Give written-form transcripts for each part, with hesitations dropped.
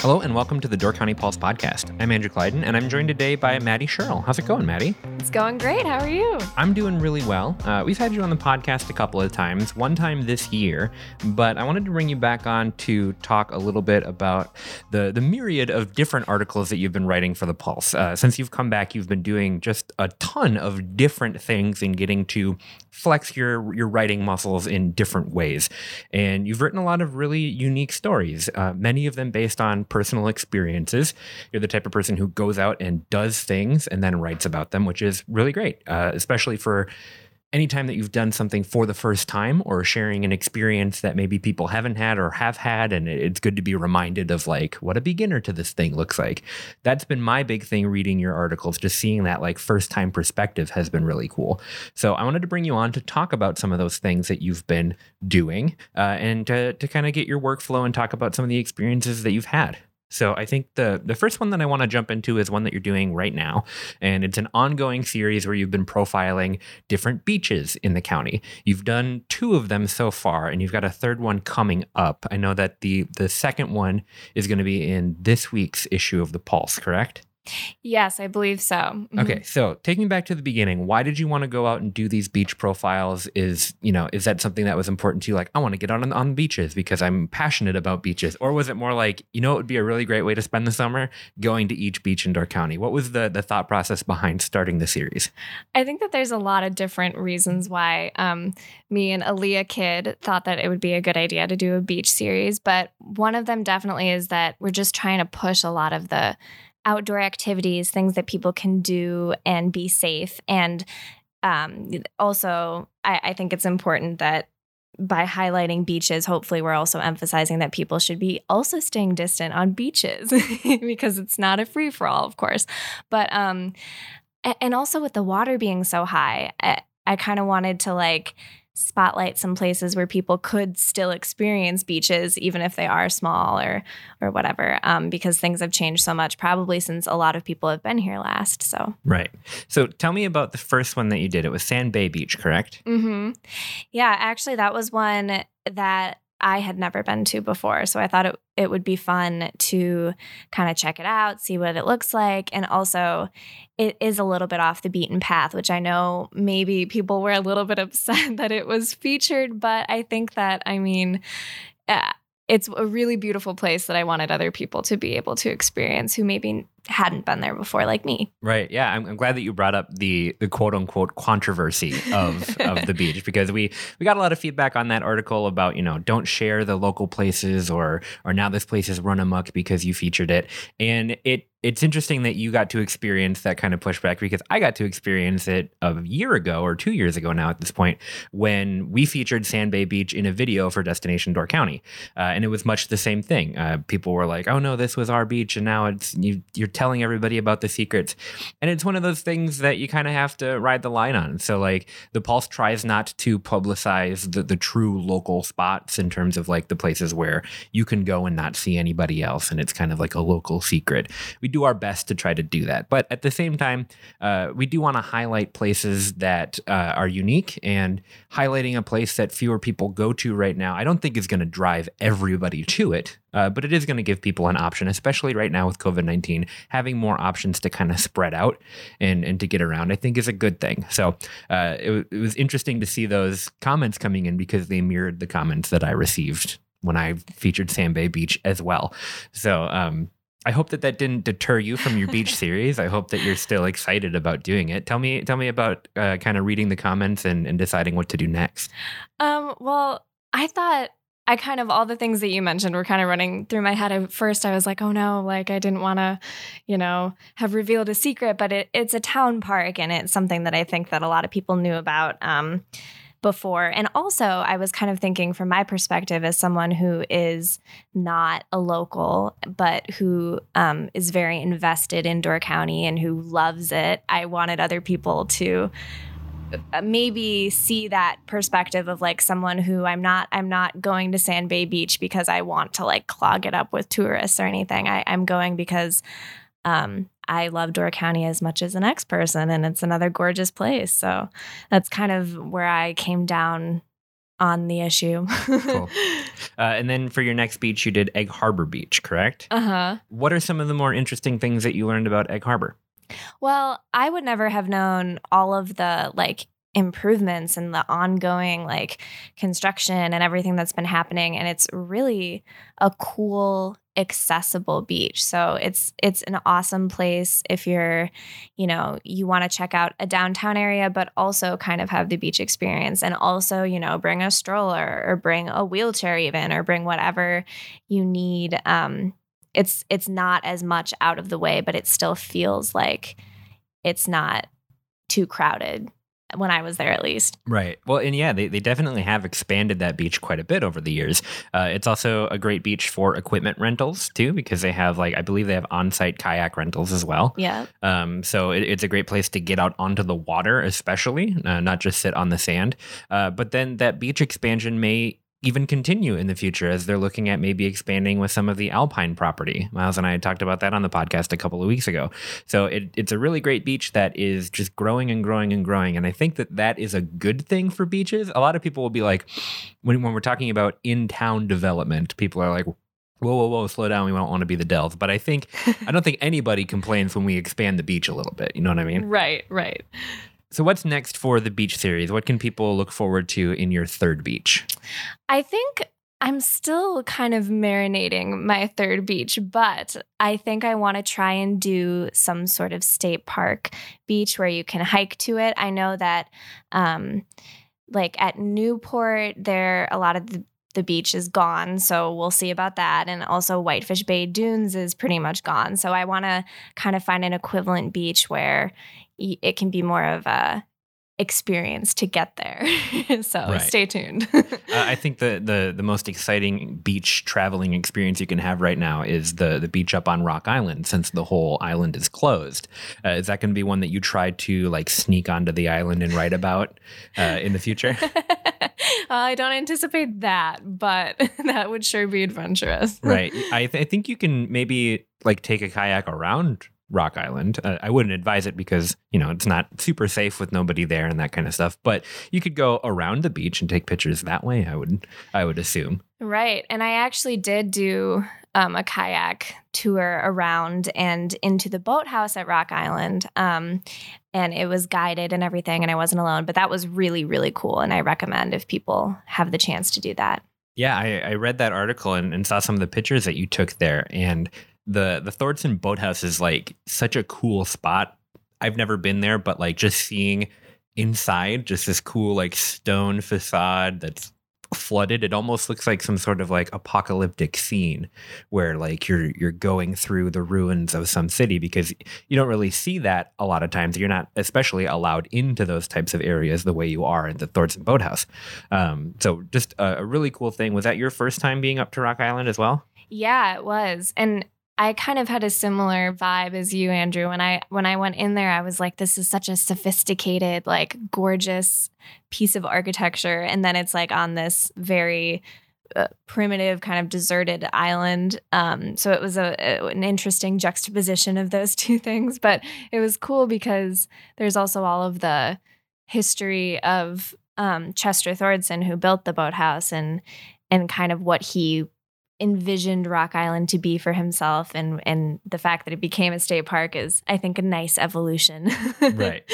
Hello and welcome to the Door County Pulse podcast. I'm Andrew Clyden and I'm joined today by Maddie Sherrill. How's it going, Maddie? It's going great. How are you? I'm doing really well. We've had you on the podcast a couple of times, one time this year, but I wanted to bring you back on to talk a little bit about the myriad of different articles that you've been writing for the Pulse. Since you've come back, you've been doing just a ton of different things and getting to flex your writing muscles in different ways. And you've written a lot of really unique stories, many of them based on personal experiences. You're the type of person who goes out and does things and then writes about them, which is really great, especially for any time that you've done something for the first time or sharing an experience that maybe people haven't had or have had. And it's good to be reminded of like what a beginner to this thing looks like. That's been my big thing reading your articles. Just seeing that like first time perspective has been really cool. So I wanted to bring you on to talk about some of those things that you've been doing and to kind of get your workflow and talk about some of the experiences that you've had. So I think the first one that I want to jump into is one that you're doing right now. And it's an ongoing series where you've been profiling different beaches in the county. You've done two of them so far, and you've got a third one coming up. I know that the second one is going to be in this week's issue of the Pulse, correct? Yes, I believe so. Mm-hmm. Okay, so taking back to the beginning, why did you want to go out and do these beach profiles? Is that something that was important to you? Like, I want to get on beaches because I'm passionate about beaches. Or was it more like, it would be a really great way to spend the summer going to each beach in Door County? What was the thought process behind starting the series? I think that there's a lot of different reasons why me and Aaliyah Kidd thought that it would be a good idea to do a beach series. But one of them definitely is that we're just trying to push a lot of the outdoor activities, things that people can do and be safe. And also, I think it's important that by highlighting beaches, hopefully we're also emphasizing that people should be also staying distant on beaches because it's not a free-for-all, of course. But and also with the water being so high, I kind of wanted to like spotlight some places where people could still experience beaches, even if they are small or whatever, because things have changed so much probably since a lot of people have been here last. So right. So tell me about the first one that you did. It was Sand Bay Beach, correct? Mm-hmm. Yeah, actually, that was one that I had never been to before. So I thought it would be fun to kind of check it out, see what it looks like. And also it is a little bit off the beaten path, which I know maybe people were a little bit upset that it was featured, but I think that, it's a really beautiful place that I wanted other people to be able to experience who maybe hadn't been there before, like me. Right. Yeah. I'm glad that you brought up the quote unquote controversy of the beach, because we got a lot of feedback on that article about, don't share the local places or now this place is run amok because you featured it. And it's interesting that you got to experience that kind of pushback, because I got to experience it a year ago or 2 years ago now at this point when we featured Sand Bay Beach in a video for Destination Door County. And it was much the same thing. People were like, oh no, this was our beach and now it's you're telling everybody about the secrets. And it's one of those things that you kind of have to ride the line on. So like the Pulse tries not to publicize the true local spots in terms of like the places where you can go and not see anybody else. And it's kind of like a local secret. We do our best to try to do that. But at the same time, we do want to highlight places that are unique, and highlighting a place that fewer people go to right now, I don't think is going to drive everybody to it. But it is going to give people an option, especially right now with COVID-19, having more options to kind of spread out and to get around, I think is a good thing. So it was interesting to see those comments coming in because they mirrored the comments that I received when I featured Sand Bay Beach as well. So I hope that didn't deter you from your beach series. I hope that you're still excited about doing it. Tell me about kind of reading the comments and deciding what to do next. Well, I thought all the things that you mentioned were kind of running through my head. At first, I was like, oh no, like I didn't want to, have revealed a secret, but it's a town park and it's something that I think that a lot of people knew about before. And also I was kind of thinking from my perspective as someone who is not a local, but who is very invested in Door County and who loves it. I wanted other people to maybe see that perspective of like someone who I'm not going to Sand Bay Beach because I want to like clog it up with tourists or anything. I'm going because I love Door County as much as the next person, and it's another gorgeous place. So that's kind of where I came down on the issue. Cool. And then for your next beach, you did Egg Harbor Beach, correct? Uh-huh. What are some of the more interesting things that you learned about Egg Harbor? Well, I would never have known all of the like improvements and the ongoing like construction and everything that's been happening. And it's really a cool, accessible beach. So it's an awesome place if you're, you know, you want to check out a downtown area, but also kind of have the beach experience, and also, you know, bring a stroller or bring a wheelchair even, or bring whatever you need. It's not as much out of the way, but it still feels like it's not too crowded when I was there, at least. Right. Well, and yeah, they definitely have expanded that beach quite a bit over the years. It's also a great beach for equipment rentals too, because they have like, I believe they have on-site kayak rentals as well. Yeah. So it's a great place to get out onto the water, especially not just sit on the sand. But then that beach expansion may even continue in the future as they're looking at maybe expanding with some of the Alpine property. Miles and I had talked about that on the podcast a couple of weeks ago. So it's a really great beach that is just growing and growing and growing. And I think that is a good thing for beaches. A lot of people will be like, when we're talking about in-town development, people are like, whoa, slow down. We don't want to be the Dells. But I don't think anybody complains when we expand the beach a little bit. You know what I mean? Right. So what's next for the beach series? What can people look forward to in your third beach? I think I'm still kind of marinating my third beach, but I think I want to try and do some sort of state park beach where you can hike to it. I know that like at Newport, there a lot of the beach is gone, so we'll see about that. And also Whitefish Bay Dunes is pretty much gone. So I want to kind of find an equivalent beach where it can be more of a experience to get there. So Stay tuned. I think the most exciting beach traveling experience you can have right now is the beach up on Rock Island, since the whole island is closed. Is that going to be one that you try to like sneak onto the island and write about in the future? I don't anticipate that, but that would sure be adventurous. Right. I think you can maybe like take a kayak around Rock Island. I wouldn't advise it because, you know, it's not super safe with nobody there and that kind of stuff. But you could go around the beach and take pictures that way, I would assume. Right. And I actually did do a kayak tour around and into the boathouse at Rock Island. And it was guided and everything, and I wasn't alone. But that was really, really cool. And I recommend if people have the chance to do that. Yeah, I read that article and saw some of the pictures that you took there. And the Thordson Boathouse is like such a cool spot. I've never been there, but like just seeing inside, just this cool like stone facade that's flooded. It almost looks like some sort of like apocalyptic scene where like you're going through the ruins of some city, because you don't really see that a lot of times. You're not especially allowed into those types of areas the way you are in the Thordson Boathouse. So just a really cool thing. Was that your first time being up to Rock Island as well? Yeah, it was. And I kind of had a similar vibe as you, Andrew. When I went in there, I was like, this is such a sophisticated, like gorgeous piece of architecture. And then it's like on this very primitive kind of deserted island. So it was an interesting juxtaposition of those two things. But it was cool because there's also all of the history of Chester Thordson, who built the boathouse, and kind of what he envisioned Rock Island to be for himself, and the fact that it became a state park is, I think, a nice evolution. Right.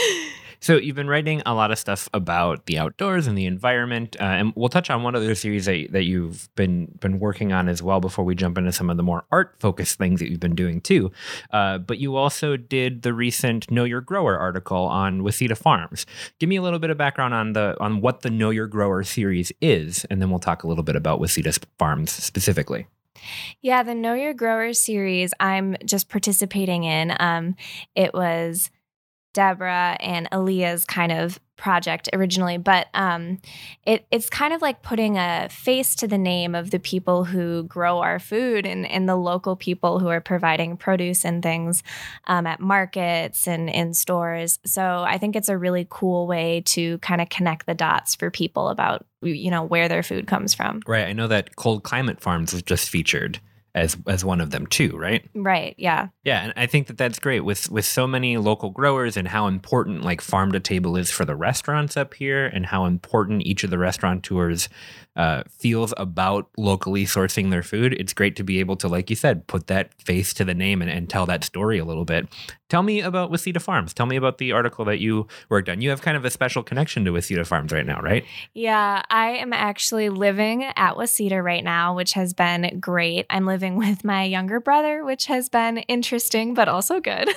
So you've been writing a lot of stuff about the outdoors and the environment, and we'll touch on one other series that you've been working on as well before we jump into some of the more art-focused things that you've been doing too. But you also did the recent Know Your Grower article on Waseda Farms. Give me a little bit of background on what the Know Your Grower series is, and then we'll talk a little bit about Waseda Farms specifically. Yeah, the Know Your Grower series I'm just participating in. It was Deborah and Aaliyah's kind of project originally, but it's kind of like putting a face to the name of the people who grow our food and the local people who are providing produce and things at markets and in stores. So I think it's a really cool way to kind of connect the dots for people about, you know, where their food comes from. Right. I know that Cold Climate Farms was just featured as one of them too, right? Right, yeah. Yeah, and I think that that's great with so many local growers and how important like farm to table is for the restaurants up here and how important each of the restaurateurs feels about locally sourcing their food. It's great to be able to, like you said, put that face to the name and tell that story a little bit. Tell me about Waseda Farms. Tell me about the article that you worked on. You have kind of a special connection to Waseda Farms right now, right? Yeah, I am actually living at Waseda right now, which has been great. I'm living with my younger brother, which has been interesting, but also good.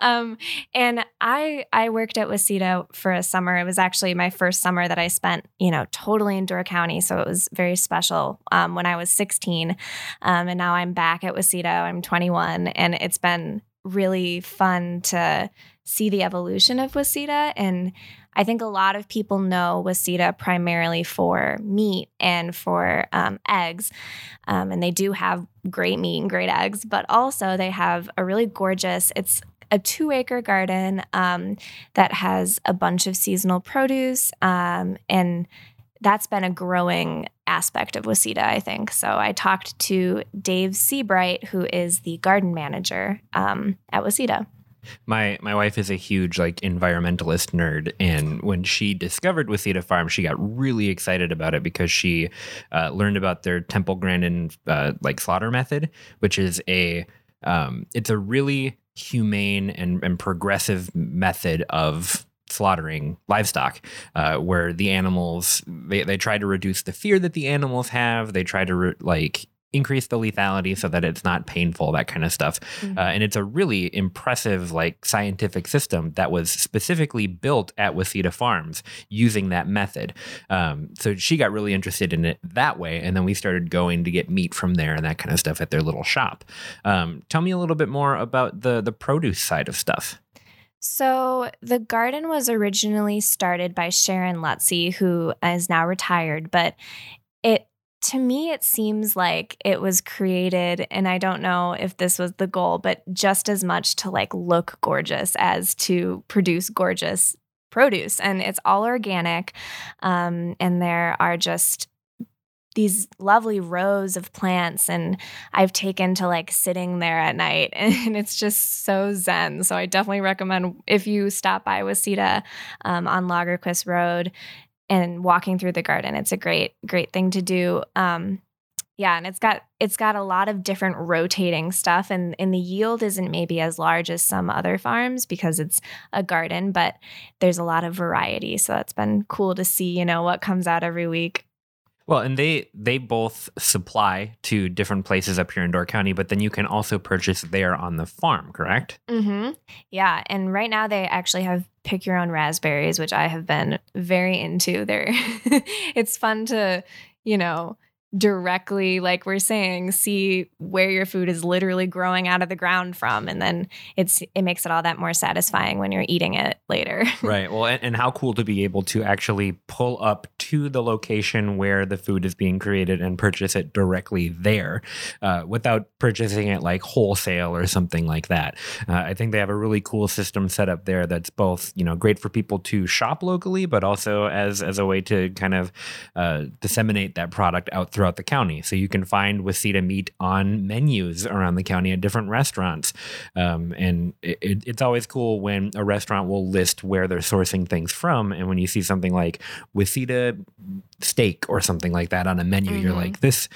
And I worked at Waseda for a summer. It was actually my first summer that I spent, you know, totally in Door County. So it was very special when I was 16. And now I'm back at Waseda. I'm 21. And it's been really fun to see the evolution of Waseda. And I think a lot of people know Waseda primarily for meat and for eggs. And they do have great meat and great eggs, but also they have a really gorgeous, it's a 2-acre garden that has a bunch of seasonal produce. And that's been a growing aspect of Waseda, I think. So I talked to Dave Sebright, who is the garden manager at Waseda. My wife is a huge like environmentalist nerd, and when she discovered Waseda Farm, she got really excited about it because she learned about their Temple Grandin like slaughter method, which is it's a really humane and progressive method of slaughtering livestock, where the animals they try to reduce the fear that the animals have. They try to increase the lethality so that it's not painful, that kind of stuff. Mm-hmm. And it's a really impressive like scientific system that was specifically built at Waseda Farms using that method. So she got really interested in it that way. And then we started going to get meat from there and that kind of stuff at their little shop. Tell me a little bit more about the produce side of stuff. So the garden was originally started by Sharon Lutze, who is now retired, but to me, it seems like it was created, and I don't know if this was the goal, but just as much to like look gorgeous as to produce gorgeous produce. And it's all organic. And there are just these lovely rows of plants, and I've taken to like sitting there at night, and it's just so zen. So I definitely recommend if you stop by Waseda on Lagerquist Road and walking through the garden. It's a great thing to do. Yeah, and it's got a lot of different rotating stuff, and the yield isn't maybe as large as some other farms because it's a garden, but there's a lot of variety. So that's been cool to see, you know, what comes out every week. Well, and they both supply to different places up here in Door County, but then you can also purchase there on the farm, correct? Mm-hmm. Yeah, and right now they actually have pick your own raspberries, which I have been very into. There, it's fun to, you know, directly, like we're saying, see where your food is literally growing out of the ground from, and then it makes it all that more satisfying when you're eating it later. Right. Well, and how cool to be able to actually pull up to the location where the food is being created and purchase it directly there without purchasing it like wholesale or something like that. I think they have a really cool system set up there that's both, you know, great for people to shop locally, but also as a way to kind of disseminate that product out throughout the county. So you can find Waseda meat on menus around the county at different restaurants. And it's always cool when a restaurant will list where they're sourcing things from. And when you see something like Waseda steak or something like that on a menu, mm-hmm. You're like, this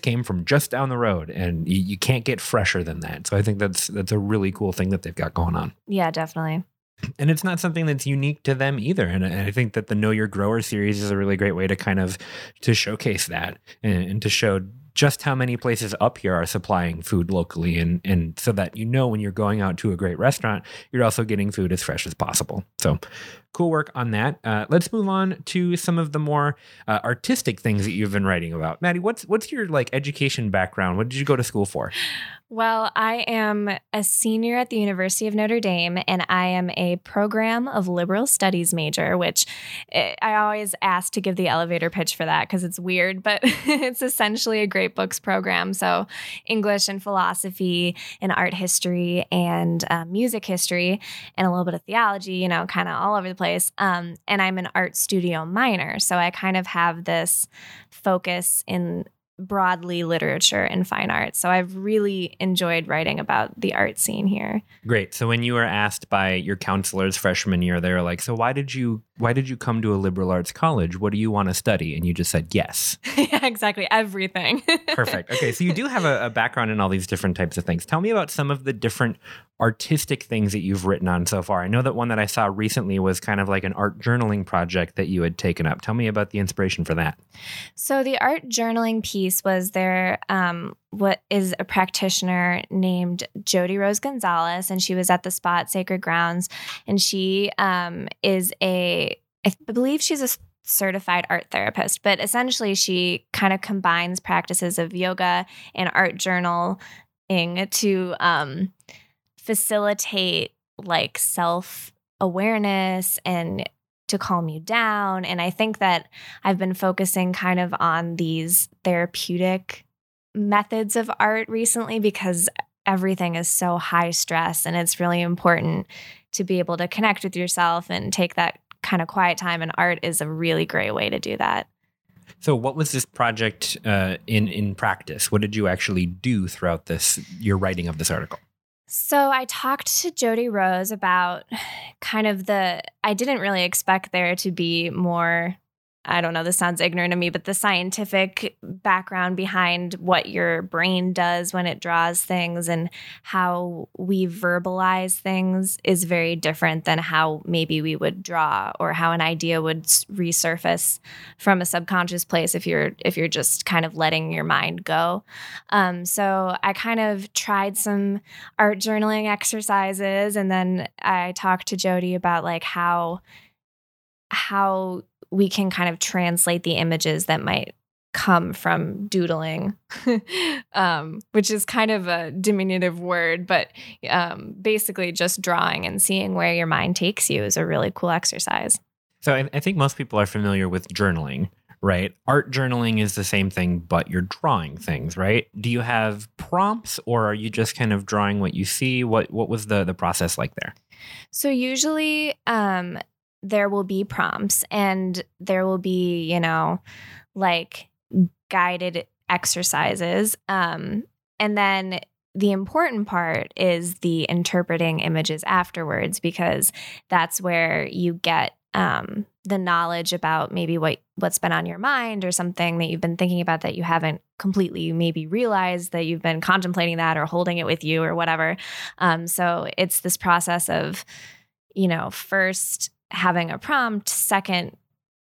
came from just down the road, and you can't get fresher than that. So I think that's a really cool thing that they've got going on. Yeah, definitely. And it's not something that's unique to them either. And I think that the Know Your Grower series is a really great way to kind of to showcase that and to show just how many places up here are supplying food locally. And so that, you know, when you're going out to a great restaurant, you're also getting food as fresh as possible. So cool work on that. Let's move on to some of the more artistic things that you've been writing about. Maddie, what's your like education background? What did you go to school for? Well, I am a senior at the University of Notre Dame, and I am a program of liberal studies major, which I always ask to give the elevator pitch for that because it's weird, but it's essentially a great books program. So English and philosophy and art history and music history and a little bit of theology, you know, kind of all over the place. And I'm an art studio minor, so I kind of have this focus in broadly literature and fine art. So I've really enjoyed writing about the art scene here. Great. So when you were asked by your counselors freshman year, they were like, so why did you come to a liberal arts college? What do you want to study? And you just said, yes. Yeah, exactly. Everything. Perfect. Okay. So you do have a background in all these different types of things. Tell me about some of the different artistic things that you've written on so far. I know that one that I saw recently was kind of like an art journaling project that you had taken up. Tell me about the inspiration for that. So the art journaling piece was there, what is a practitioner named Jody Rose Gonzalez, and she was at the spot Sacred Grounds, and she I believe she's a certified art therapist, but essentially she kind of combines practices of yoga and art journaling to facilitate like self-awareness and to calm you down. And I think that I've been focusing kind of on these therapeutic methods of art recently because everything is so high stress, and it's really important to be able to connect with yourself and take that kind of quiet time, and art is a really great way to do that. So what was this project in practice? What did you actually do throughout this, your writing of this article? So I talked to Jody Rose about kind of I didn't really expect there to be more, I don't know, this sounds ignorant to me, but the scientific background behind what your brain does when it draws things and how we verbalize things is very different than how maybe we would draw or how an idea would resurface from a subconscious place if you're just kind of letting your mind go. So I kind of tried some art journaling exercises, and then I talked to Jody about like how we can kind of translate the images that might come from doodling, which is kind of a diminutive word, but basically just drawing and seeing where your mind takes you is a really cool exercise. So I think most people are familiar with journaling, right? Art journaling is the same thing, but you're drawing things, right? Do you have prompts, or are you just kind of drawing what you see? What was the process like there? So usually, there will be prompts, and there will be, you know, like guided exercises. And then the important part is the interpreting images afterwards, because that's where you get the knowledge about maybe what's been on your mind or something that you've been thinking about that you haven't completely maybe realized that you've been contemplating that or holding it with you or whatever. So it's this process of, you know, first having a prompt, second,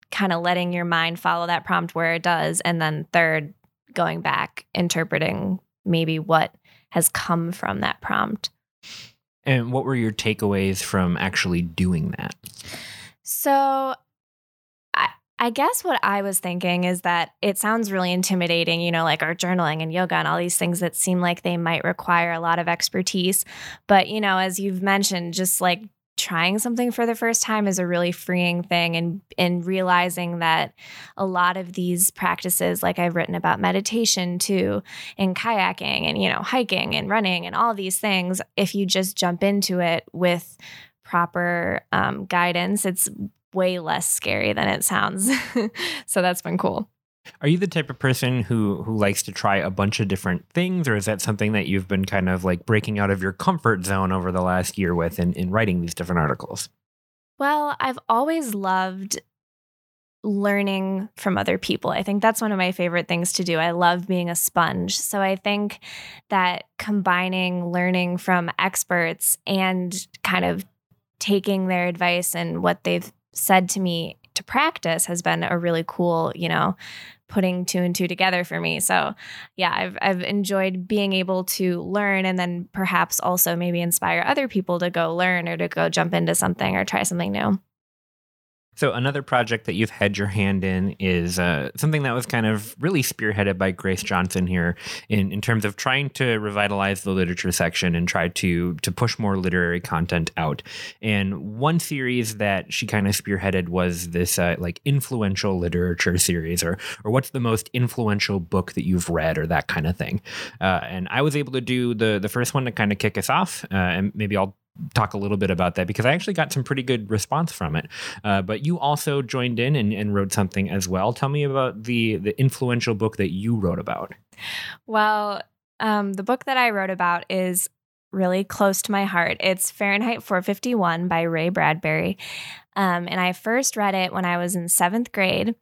kind of letting your mind follow that prompt where it does, and then third, going back, interpreting maybe what has come from that prompt. And what were your takeaways from actually doing that? So I guess what I was thinking is that it sounds really intimidating, you know, like art journaling and yoga and all these things that seem like they might require a lot of expertise. But, you know, as you've mentioned, just like trying something for the first time is a really freeing thing, and realizing that a lot of these practices, like I've written about meditation too, and kayaking and, you know, hiking and running and all these things, if you just jump into it with proper guidance, it's way less scary than it sounds. So that's been cool. Are you the type of person who likes to try a bunch of different things, or is that something that you've been kind of like breaking out of your comfort zone over the last year with in writing these different articles? Well, I've always loved learning from other people. I think that's one of my favorite things to do. I love being a sponge. So I think that combining learning from experts and kind of taking their advice and what they've said to me to practice has been a really cool, you know, putting two and two together for me. So yeah, I've enjoyed being able to learn, and then perhaps also maybe inspire other people to go learn or to go jump into something or try something new. So another project that you've had your hand in is something that was kind of really spearheaded by Grace Johnson here in terms of trying to revitalize the literature section and try to push more literary content out. And one series that she kind of spearheaded was this like influential literature series or what's the most influential book that you've read or that kind of thing. And I was able to do the first one to kind of kick us off and maybe I'll talk a little bit about that because I actually got some pretty good response from it. But you also joined in and wrote something as well. Tell me about the influential book that you wrote about. Well, the book that I wrote about is really close to my heart. It's Fahrenheit 451 by Ray Bradbury. And I first read it when I was in seventh grade,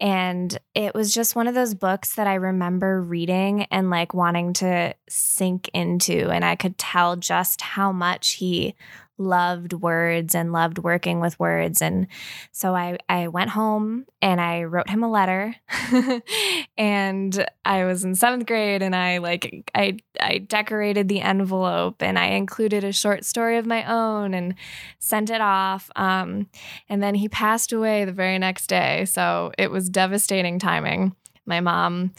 and it was just one of those books that I remember reading and like wanting to sink into. And I could tell just how much he loved words and loved working with words. And so I went home and I wrote him a letter and I was in seventh grade and I decorated the envelope and I included a short story of my own and sent it off. And then he passed away the very next day. So it was devastating timing. My mom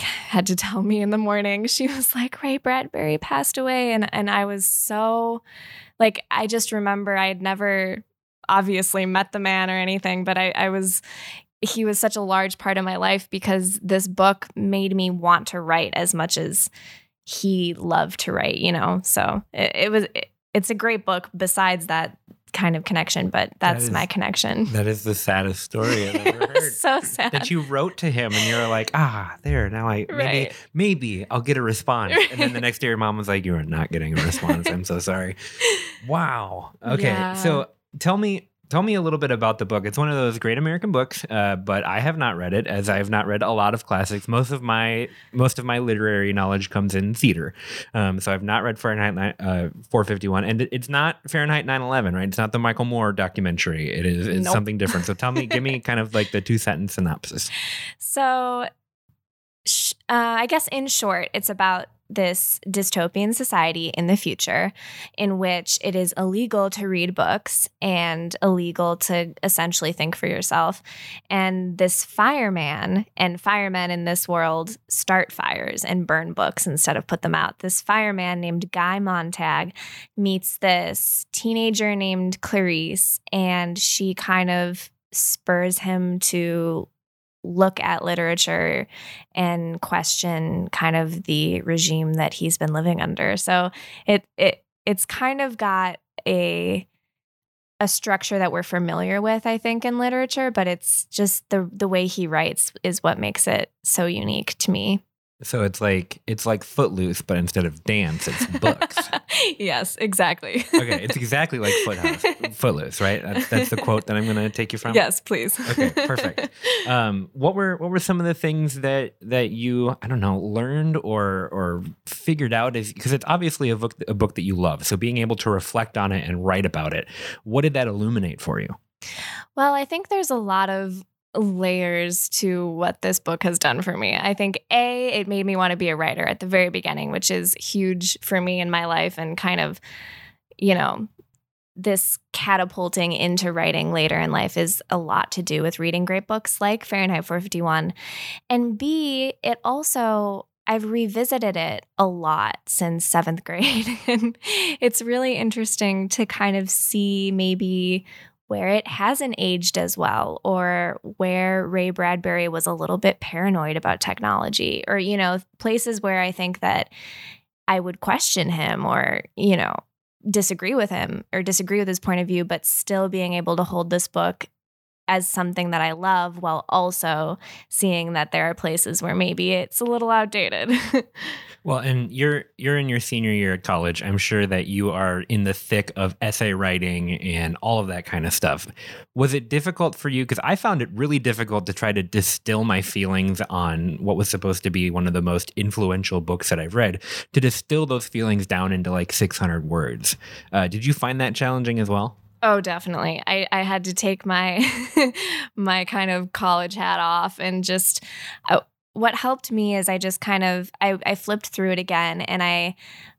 had to tell me in the morning. She was like, Ray Bradbury passed away. And I was so I just remember I had never obviously met the man or anything, but he was such a large part of my life because this book made me want to write as much as he loved to write, you know? So it's a great book besides that kind of connection, but that's my connection. That is the saddest story I've ever heard. So sad that you wrote to him and you're like, maybe I'll get a response, right. And then the next day your mom was like, you are not getting a response. I'm so sorry. Wow. Okay. Yeah. So tell me a little bit about the book. It's one of those great American books, but I have not read it, as I have not read a lot of classics. Most of my literary knowledge comes in theater. So I've not read Fahrenheit 451, and it's not Fahrenheit 9/11, right? It's not the Michael Moore documentary. It's something different. So give me kind of the 2-sentence synopsis. So I guess in short, it's about this dystopian society in the future in which it is illegal to read books and illegal to essentially think for yourself. And this fireman and firemen in this world start fires and burn books instead of put them out. This fireman named Guy Montag meets this teenager named Clarice, and she kind of spurs him to look at literature and question kind of the regime that he's been living under. So it's kind of got a structure that we're familiar with, I think, in literature, but it's just the way he writes is what makes it so unique to me. So it's like Footloose, but instead of dance, it's books. Yes, exactly. Okay, it's exactly like Footloose, right? That's the quote that I'm going to take you from? Yes, please. Okay, perfect. What were some of the things that you, I don't know, learned or figured out? Because it's obviously a book that you love. So being able to reflect on it and write about it, what did that illuminate for you? Well, I think there's a lot of layers to what this book has done for me. I think it made me want to be a writer at the very beginning, which is huge for me in my life and kind of, you know, this catapulting into writing later in life is a lot to do with reading great books like Fahrenheit 451. And B, it also, I've revisited it a lot since seventh grade. And it's really interesting to kind of see maybe where it hasn't aged as well, or where Ray Bradbury was a little bit paranoid about technology, or, you know, places where I think that I would question him or, you know, disagree with him or disagree with his point of view, but still being able to hold this book as something that I love while also seeing that there are places where maybe it's a little outdated. Well, and you're in your senior year at college. I'm sure that you are in the thick of essay writing and all of that kind of stuff. Was it difficult for you? Because I found it really difficult to try to distill my feelings on what was supposed to be one of the most influential books that I've read, to distill those feelings down into 600 words. Did you find that challenging as well? Oh, definitely. I had to take my my kind of college hat off and just what helped me is I just kind of I flipped through it again and I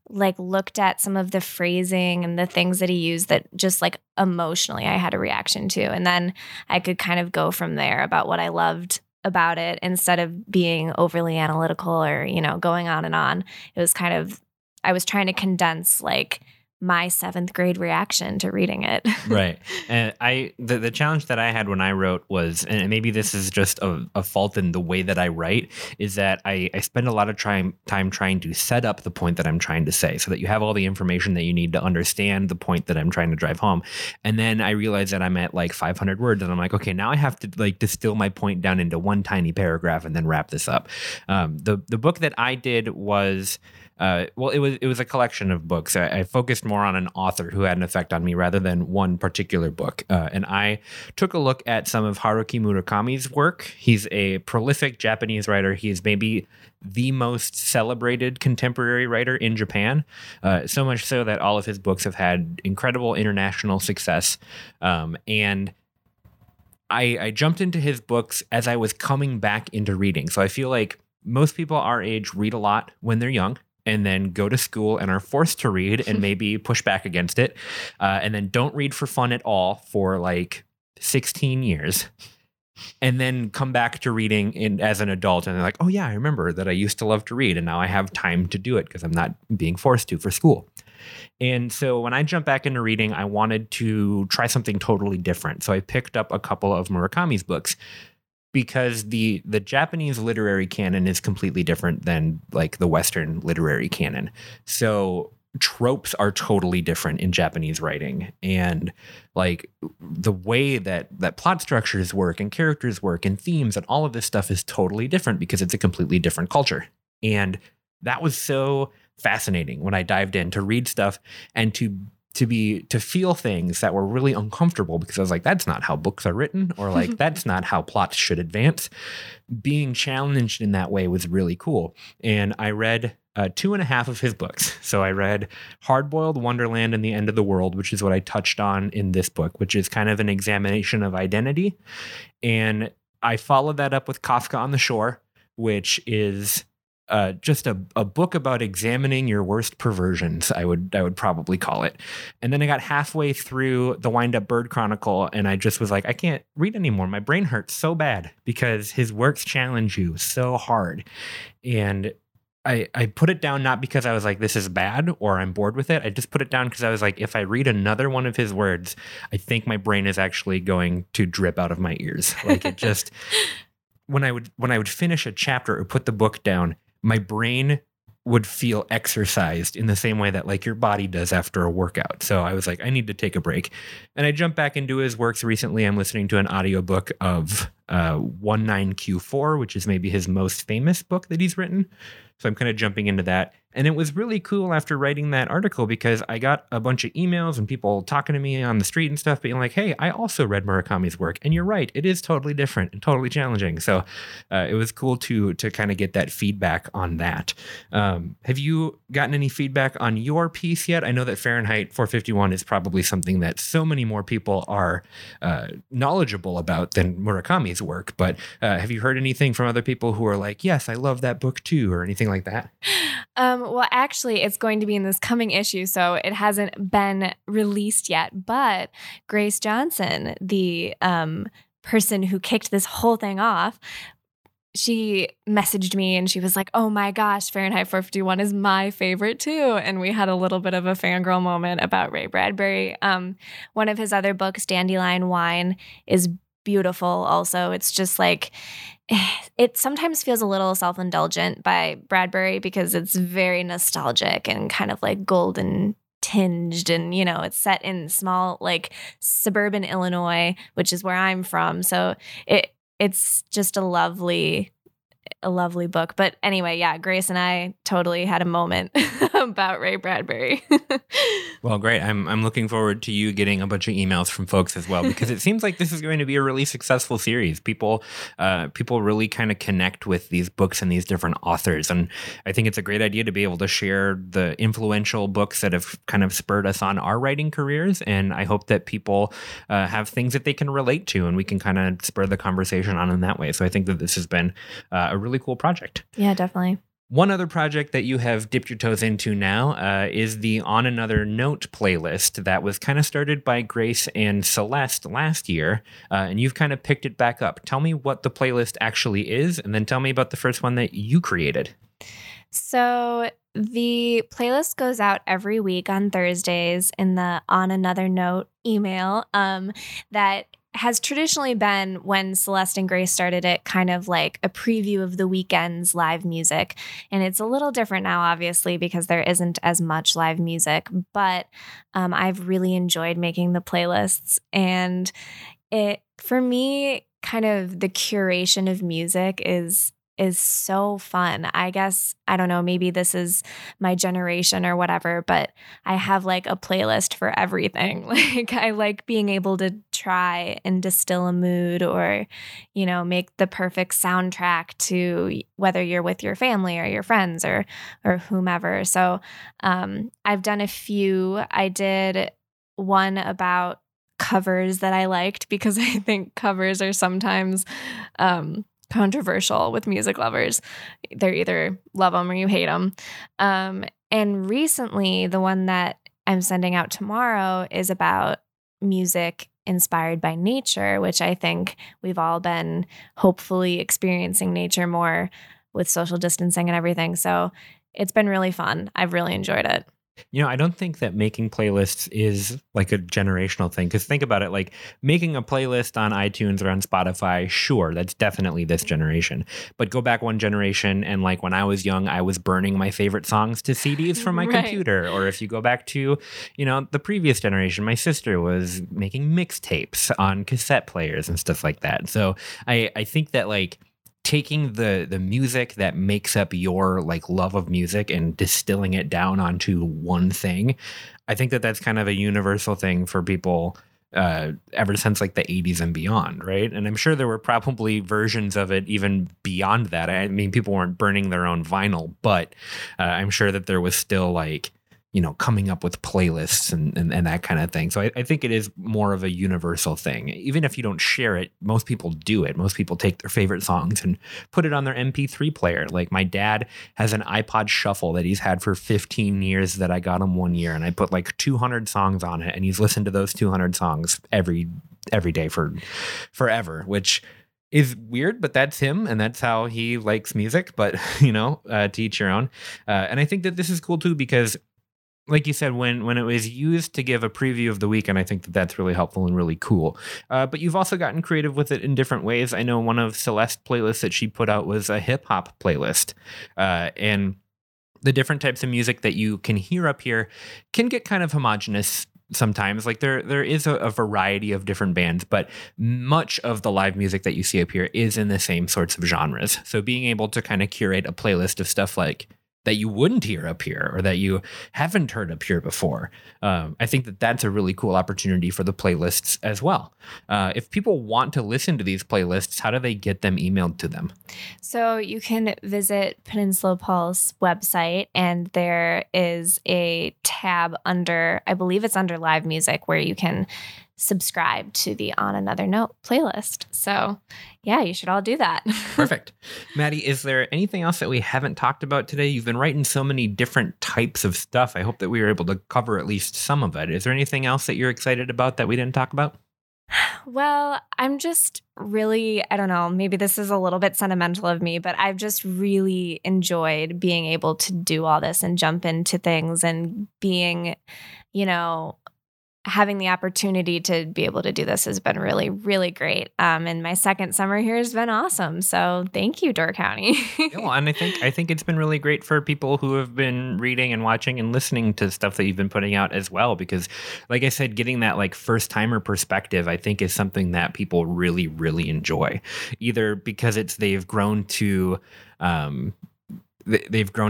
like looked at some of the phrasing and the things that he used that just like emotionally I had a reaction to. And then I could kind of go from there about what I loved about it instead of being overly analytical or, you know, going on and on. It was kind of, I was trying to condense like my seventh grade reaction to reading it. Right. And the challenge that I had when I wrote was, and maybe this is just a fault in the way that I write, is that I spend a lot of time trying to set up the point that I'm trying to say so that you have all the information that you need to understand the point that I'm trying to drive home. And then I realize that I'm at like 500 words and I'm like, okay, now I have to like distill my point down into one tiny paragraph and then wrap this up. The book that I did was... It was a collection of books. I focused more on an author who had an effect on me rather than one particular book. And I took a look at some of Haruki Murakami's work. He's a prolific Japanese writer. He is maybe the most celebrated contemporary writer in Japan. So much so that all of his books have had incredible international success. And I jumped into his books as I was coming back into reading. So I feel like most people our age read a lot when they're young, and then go to school and are forced to read and maybe push back against it, and then don't read for fun at all for like 16 years, and then come back to reading as an adult, and they're like, oh yeah, I remember that I used to love to read, and now I have time to do it because I'm not being forced to for school. And so when I jumped back into reading, I wanted to try something totally different. So I picked up a couple of Murakami's books, because the Japanese literary canon is completely different than like the Western literary canon. So tropes are totally different in Japanese writing, and like the way that plot structures work and characters work and themes and all of this stuff is totally different because it's a completely different culture. And that was so fascinating when I dived in to read stuff and to feel things that were really uncomfortable, because I was like, that's not how books are written, or like, that's not how plots should advance. Being challenged in that way was really cool. And I read 2.5 of his books. So I read Hardboiled Wonderland and the End of the World, which is what I touched on in this book, which is kind of an examination of identity. And I followed that up with Kafka on the Shore, which is... just a book about examining your worst perversions, I would probably call it. And then I got halfway through the Wind Up Bird Chronicle, and I just was like, I can't read anymore. My brain hurts so bad because his works challenge you so hard. And I put it down not because I was like, this is bad or I'm bored with it. I just put it down because I was like, if I read another one of his words, I think my brain is actually going to drip out of my ears. Like it just when I would finish a chapter or put the book down, my brain would feel exercised in the same way that like your body does after a workout. So I was like, I need to take a break. And I jumped back into his works recently. I'm listening to an audiobook of 1Q84, which is maybe his most famous book that he's written. So I'm kind of jumping into that. And it was really cool after writing that article because I got a bunch of emails and people talking to me on the street and stuff being like, hey, I also read Murakami's work. And you're right, it is totally different and totally challenging. So it was cool to kind of get that feedback on that. Have you gotten any feedback on your piece yet? I know that Fahrenheit 451 is probably something that so many more people are knowledgeable about than Murakami's work. But have you heard anything from other people who are like, yes, I love that book too, or anything like that? Well, actually, it's going to be in this coming issue, so it hasn't been released yet. But Grace Johnson, the person who kicked this whole thing off, she messaged me and she was like, oh my gosh, Fahrenheit 451 is my favorite too. And we had a little bit of a fangirl moment about Ray Bradbury. One of his other books, Dandelion Wine, is beautiful also. It's just like... it sometimes feels a little self-indulgent by Bradbury because it's very nostalgic and kind of like golden tinged, and you know, it's set in small like suburban Illinois, which is where I'm from. So it's just a lovely book. But anyway, yeah, Grace and I totally had a moment about Ray Bradbury. Well, great. I'm looking forward to you getting a bunch of emails from folks as well, because it seems like this is going to be a really successful series. People really kind of connect with these books and these different authors. And I think it's a great idea to be able to share the influential books that have kind of spurred us on our writing careers. And I hope that people have things that they can relate to and we can kind of spur the conversation on in that way. So I think that this has been a really cool project. Yeah, definitely. One other project that you have dipped your toes into now is the On Another Note playlist that was kind of started by Grace and Celeste last year, and you've kind of picked it back up. Tell me what the playlist actually is, and then tell me about the first one that you created. So the playlist goes out every week on Thursdays in the On Another Note email that has traditionally been, when Celeste and Grace started it, kind of like a preview of the weekend's live music. And it's a little different now, obviously, because there isn't as much live music, but I've really enjoyed making the playlists. And it, for me, kind of the curation of music is so fun. I guess, I don't know, maybe this is my generation or whatever, but I have like a playlist for everything. Like I like being able to try and distill a mood or, you know, make the perfect soundtrack to whether you're with your family or your friends or whomever. So I've done a few. I did one about covers that I liked because I think covers are sometimes controversial with music lovers. They're either love them or you hate them. And recently, the one that I'm sending out tomorrow is about music inspired by nature, which I think we've all been hopefully experiencing nature more with social distancing and everything. So it's been really fun. I've really enjoyed it. You know, I don't think that making playlists is like a generational thing, because think about it, like making a playlist on iTunes or on Spotify. Sure, that's definitely this generation. But go back one generation and like when I was young, I was burning my favorite songs to CDs from my computer. Or if you go back to, you know, the previous generation, my sister was making mixtapes on cassette players and stuff like that. So I think that like taking the music that makes up your like love of music and distilling it down onto one thing, I think that that's kind of a universal thing for people ever since like the 80s and beyond, right? And I'm sure there were probably versions of it even beyond that. I mean, people weren't burning their own vinyl, but I'm sure that there was still like, you know, coming up with playlists and that kind of thing. So I think it is more of a universal thing. Even if you don't share it, most people do it. Most people take their favorite songs and put it on their MP3 player. Like my dad has an iPod shuffle that he's had for 15 years that I got him one year, and I put like 200 songs on it, and he's listened to those 200 songs every day for forever, which is weird, but that's him and that's how he likes music. But, you know, to each your own. And I think that this is cool too, because like you said, when it was used to give a preview of the weekend, I think that that's really helpful and really cool. But you've also gotten creative with it in different ways. I know one of Celeste's playlists that she put out was a hip hop playlist. And the different types of music that you can hear up here can get kind of homogenous sometimes. Like there is a variety of different bands, but much of the live music that you see up here is in the same sorts of genres. So being able to kind of curate a playlist of stuff like that you wouldn't hear up here or that you haven't heard up here before. I think that that's a really cool opportunity for the playlists as well. If people want to listen to these playlists, how do they get them emailed to them? So you can visit Peninsula Pulse website, and there is a tab under, I believe it's under live music, where you can subscribe to the On Another Note playlist. So yeah, you should all do that. Perfect. Maddie, is there anything else that we haven't talked about today? You've been writing so many different types of stuff. I hope that we were able to cover at least some of it. Is there anything else that you're excited about that we didn't talk about? Well, I'm just really, I don't know, maybe this is a little bit sentimental of me, but I've just really enjoyed being able to do all this and jump into things and being, you know, having the opportunity to be able to do this has been really, really great. And my second summer here has been awesome. So thank you, Door County. Yeah, and I think it's been really great for people who have been reading and watching and listening to stuff that you've been putting out as well. Because like I said, getting that like first timer perspective, I think is something that people really, really enjoy, either because it's they've grown to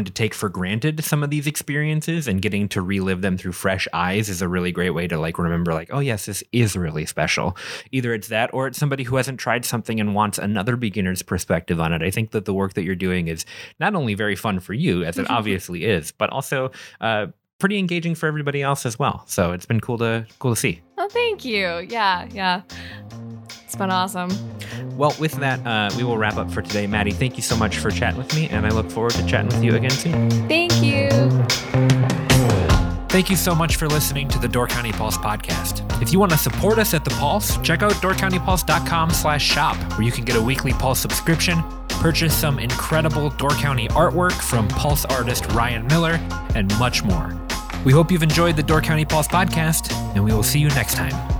take for granted some of these experiences, and getting to relive them through fresh eyes is a really great way to like remember like, oh yes, this is really special. Either it's that, or it's somebody who hasn't tried something and wants another beginner's perspective on it. I think that the work that you're doing is not only very fun for you, as it obviously is, but also pretty engaging for everybody else as well. So it's been cool to see. Oh, thank you. Yeah. It's been awesome. Well, with that, we will wrap up for today. Maddie, thank you so much for chatting with me, and I look forward to chatting with you again soon. Thank you. Thank you so much for listening to the Door County Pulse podcast. If you want to support us at The Pulse, check out doorcountypulse.com/shop, where you can get a weekly Pulse subscription, purchase some incredible Door County artwork from Pulse artist Ryan Miller, and much more. We hope you've enjoyed the Door County Pulse podcast, and we will see you next time.